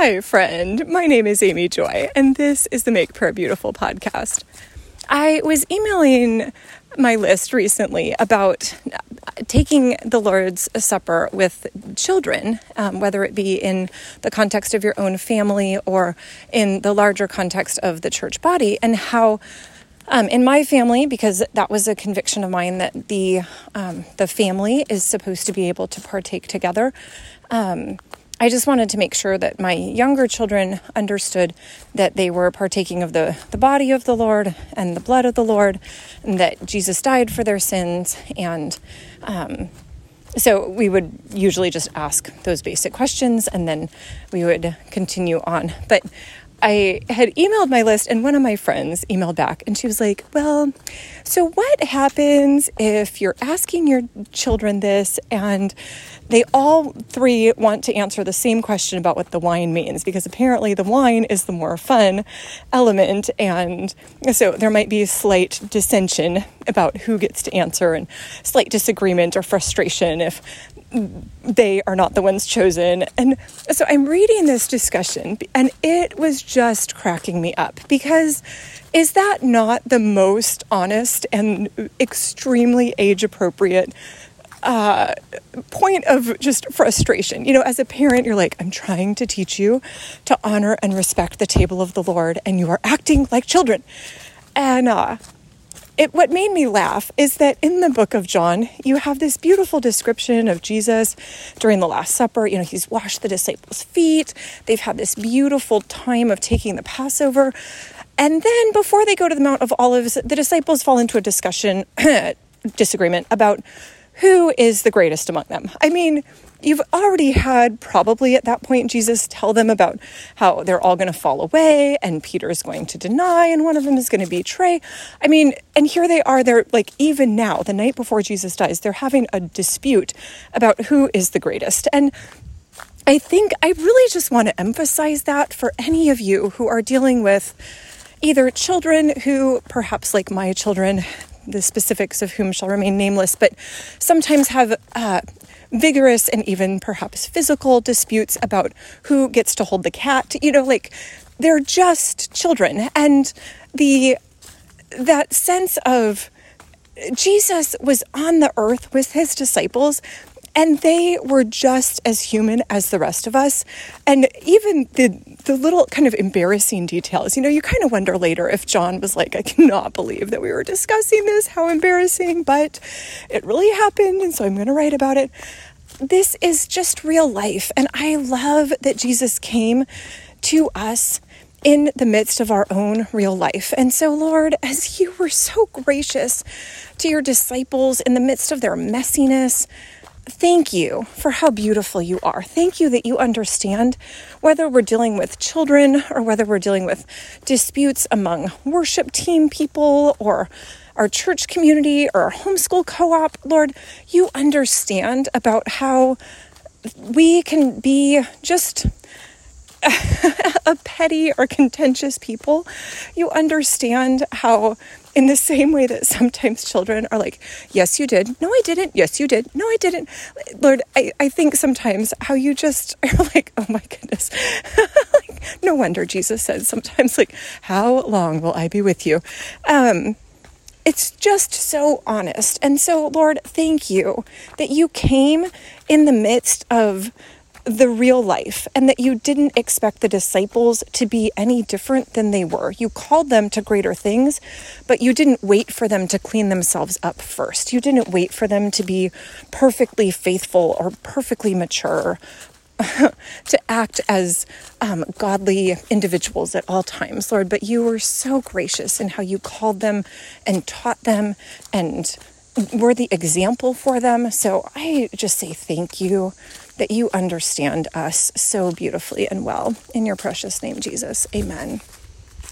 Hi, friend. My name is Amy Joy, and this is the Make Prayer Beautiful podcast. I was emailing my list recently about taking the Lord's Supper with children, whether it be in the context of your own family or in the larger context of the church body, and how in my family, because that was a conviction of mine that the family is supposed to be able to partake together, I just wanted to make sure that my younger children understood that they were partaking of the body of the Lord and the blood of the Lord, and that Jesus died for their sins. And so we would usually just ask those basic questions, and then we would continue on. But I had emailed my list, and one of my friends emailed back, and she was like, well, so what happens if you're asking your children this and they all three want to answer the same question about what the wine means? Because apparently the wine is the more fun element, and so there might be slight dissension about who gets to answer and slight disagreement or frustration if they are not the ones chosen. And so I'm reading this discussion, and it was just cracking me up, because is that not the most honest and extremely age-appropriate point of just frustration? You know, as a parent, you're like, I'm trying to teach you to honor and respect the table of the Lord, and you are acting like children. And what made me laugh is that in the book of John, you have this beautiful description of Jesus during the Last Supper. You know, he's washed the disciples' feet. They've had this beautiful time of taking the Passover. And then before they go to the Mount of Olives, the disciples fall into a discussion, disagreement about who is the greatest among them. I mean, you've already had probably at that point Jesus tell them about how they're all going to fall away, and Peter's going to deny, and one of them is going to betray. I mean, and here they are, they're like, even now, the night before Jesus dies, they're having a dispute about who is the greatest. And I think I really just want to emphasize that for any of you who are dealing with either children who, perhaps like my children, the specifics of whom shall remain nameless, but sometimes have vigorous and even perhaps physical disputes about who gets to hold the cat. You know, like, they're just children. And that sense of Jesus was on the earth with his disciples, and they were just as human as the rest of us. And even the little kind of embarrassing details, you know, you kind of wonder later if John was like, I cannot believe that we were discussing this, how embarrassing, but it really happened, and so I'm going to write about it. This is just real life, and I love that Jesus came to us in the midst of our own real life. And so, Lord, as you were so gracious to your disciples in the midst of their messiness, thank you for how beautiful you are. Thank you that you understand whether we're dealing with children or whether we're dealing with disputes among worship team people or our church community or our homeschool co-op. Lord, you understand about how we can be just a petty or contentious people. You understand how, in the same way that sometimes children are like, yes, you did. No, I didn't. Yes, you did. No, I didn't. Lord, I think sometimes how you just are like, oh my goodness. Like, no wonder Jesus says sometimes, like, how long will I be with you? It's just so honest. And so, Lord, thank you that you came in the midst of the real life, and that you didn't expect the disciples to be any different than they were. You called them to greater things, but you didn't wait for them to clean themselves up first. You didn't wait for them to be perfectly faithful or perfectly mature to act as godly individuals at all times, Lord, but you were so gracious in how you called them and taught them and were the example for them. So I just say thank you that you understand us so beautifully and well. In your precious name, Jesus. Amen.